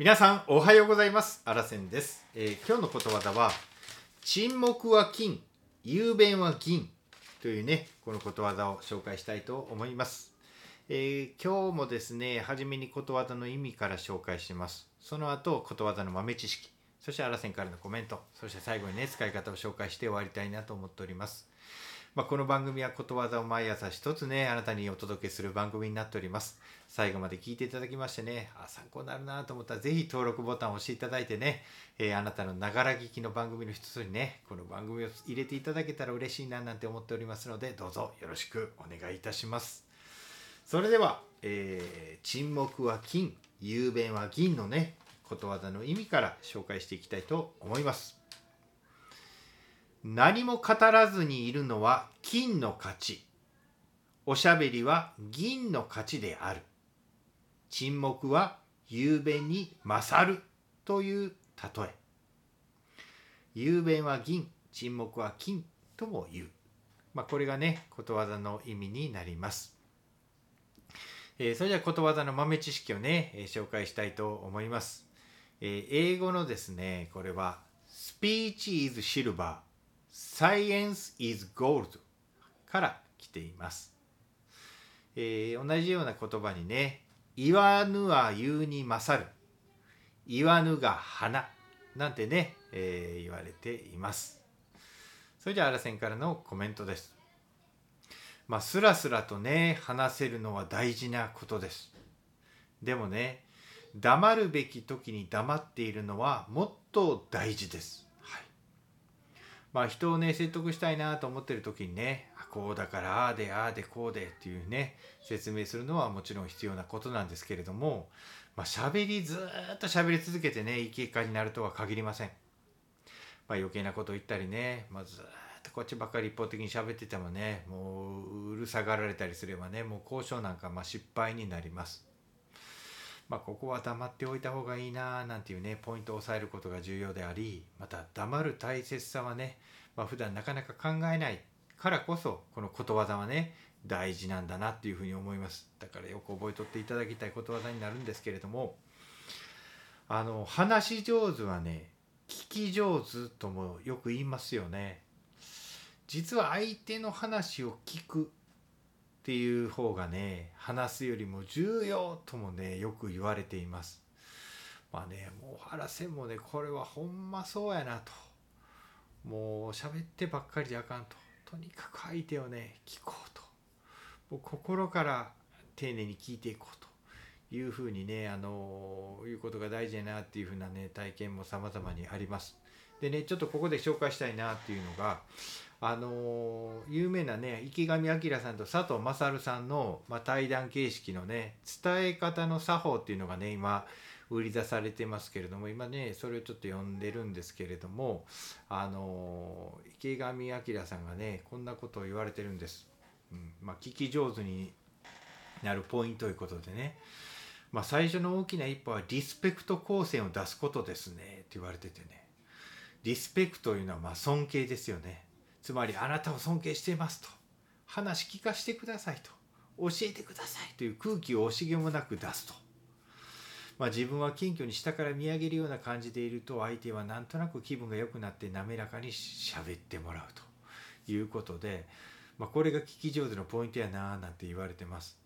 皆さんおはようございます。あらせんです。今日のことわざは沈黙は金、雄弁は銀というね、このことわざを紹介したいと思います。今日もですね、初めにことわざの意味から紹介します。その後ことわざの豆知識、そしてあらせんからのコメント、そして最後にね、使い方を紹介して終わりたいなと思っております。この番組はことわざを毎朝一つね、あなたにお届けする番組になっております。最後まで聞いていただきましてね、参考になるなと思ったらぜひ登録ボタンを押していただいてね、あなたのながら聞きの番組の一つにね、この番組を入れていただけたら嬉しいななんて思っておりますので、どうぞよろしくお願いいたします。それでは、沈黙は金、雄弁は銀のね、ことわざの意味から紹介していきたいと思います。何も語らずにいるのは金の価値。おしゃべりは銀の価値である。沈黙は雄弁に勝るという例え。雄弁は銀、沈黙は金とも言う。これがね、ことわざの意味になります。それではことわざの豆知識をね、紹介したいと思います。英語のですね、これは Speech is silver Science is gold から来ています。同じような言葉にね、言わぬは言うに勝る、言わぬが花なんてね、言われています。それじゃああらせんからのコメントです。スラスラとね、話せるのは大事なことです。でもね、黙るべき時に黙っているのはもっと大事です。人をね、説得したいなと思ってる時にね、こうだからああでああでこうでっていうね、説明するのはもちろん必要なことなんですけれども、ずっと喋り続けてね、いい結果になるとは限りません。余計なこと言ったりね、ずっとこっちばっかり一方的に喋っててもね、もううるさがられたりすればね、もう交渉なんか失敗になります。ここは黙っておいた方がいいななんていうね、ポイントを押さえることが重要であり、また黙る大切さはね、普段なかなか考えないからこそ、このことわざはね、大事なんだなっていうふうに思います。だからよく覚えとっていただきたいことわざになるんですけれども、話し上手はね、聞き上手ともよく言いますよね。実は相手の話を聞くっていう方がね、話すよりも重要ともね、よく言われています。もうあらせんもね、これはほんまそうやなと、もう喋ってばっかりじゃあかんと、とにかく相手をね、聞こうと、もう心から丁寧に聞いていこうというふうにね、いうことが大事だなっていうふうなね、体験も様々にあります。でね、ちょっとここで紹介したいなっていうのが、有名なね、池上彰さんと佐藤勝さんの、対談形式のね、伝え方の作法っていうのがね、今売り出されてますけれども、今ね、それをちょっと読んでるんですけれども、池上彰さんがね、こんなことを言われてるんです。聞き上手になるポイントということでね、最初の大きな一歩はリスペクト光線を出すことですねって言われててね、リスペクトというのは尊敬ですよね。つまりあなたを尊敬していますと、話聞かせてくださいと、教えてくださいという空気を惜しげもなく出すと、自分は謙虚に下から見上げるような感じでいると、相手はなんとなく気分が良くなって滑らかに喋ってもらうということで、これが聞き上手のポイントやななんて言われてます。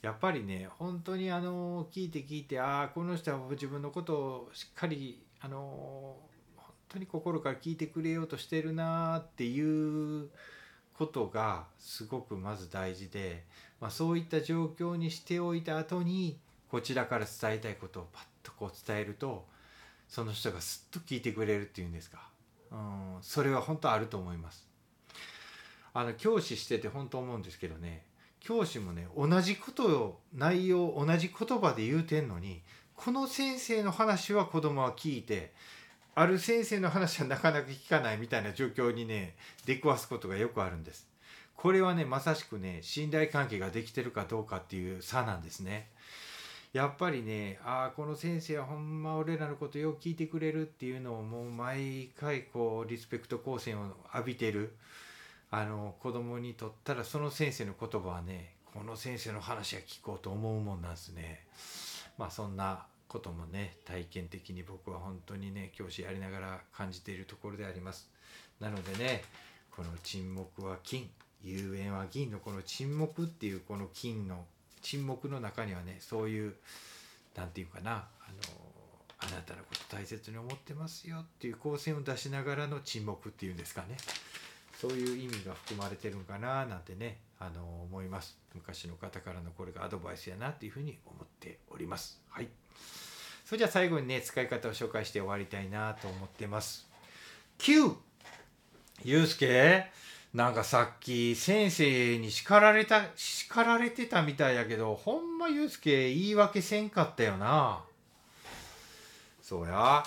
やっぱりね、本当に聞いてこの人は自分のことをしっかり本当に心から聞いてくれようとしてるなっていうことがすごくまず大事で、そういった状況にしておいた後に、こちらから伝えたいことをパッとこう伝えると、その人がすっと聞いてくれるっていうんですか、それは本当あると思います。教師してて本当思うんですけどね、教師もね、同じことを内容同じ言葉で言うてんのに、この先生の話は子供は聞いて、ある先生の話はなかなか聞かないみたいな状況にね、出くわすことがよくあるんです。これはね、まさしくね、信頼関係ができてるかどうかっていう差なんですね。やっぱりね、この先生はほんま俺らのことよく聞いてくれるっていうのを、もう毎回こうリスペクト光線を浴びてる子供にとったら、その先生の言葉はね、この先生の話は聞こうと思うもんなんですね。そんなこともね、体験的に僕は本当にね、教師やりながら感じているところであります。なのでね、この沈黙は金、雄弁は銀のこの沈黙っていうこの金の沈黙の中にはね、そういうなんていうかな、あなたのこと大切に思ってますよっていう光線を出しながらの沈黙っていうんですかね、そういう意味が含まれてるんかななんてね、思います。昔の方からのこれがアドバイスやなっていうふうに思っております。はい、それじゃあ最後にね、使い方を紹介して終わりたいなと思ってます。 Q、 ゆうすけなんかさっき先生に叱られてたみたいやけど、ほんまゆうすけ言い訳せんかったよな。そうや、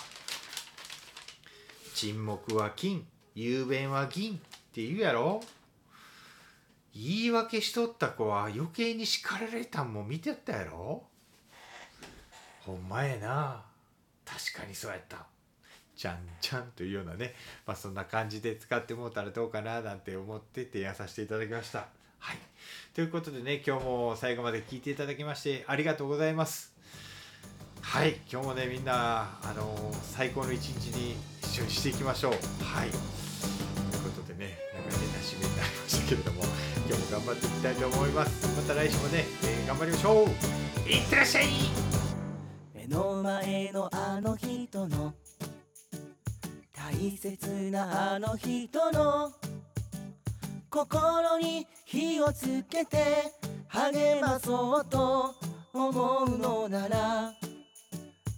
沈黙は金、雄弁は銀って言うやろ。言い訳しとった子は余計に叱られたんも見てったやろ。ほんまやな、確かにそうやった、ちゃんちゃんというようなね、まあそんな感じで使ってもうたらどうかななんて思って提案させていただきました。はい。ということでね、今日も最後まで聞いていただきましてありがとうございます。はい。今日もね、みんな、最高の一日に一緒にしていきましょう。はい。ということでね、なんか変な締めになりましたけれども、今日も頑張っていきたいと思います。また来週もね、頑張りましょう。いってらっしゃい。目の前のあの人の大切なあの人の心に火をつけて励まそうと思うのなら、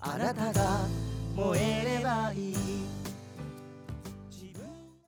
あなたが燃えればいい。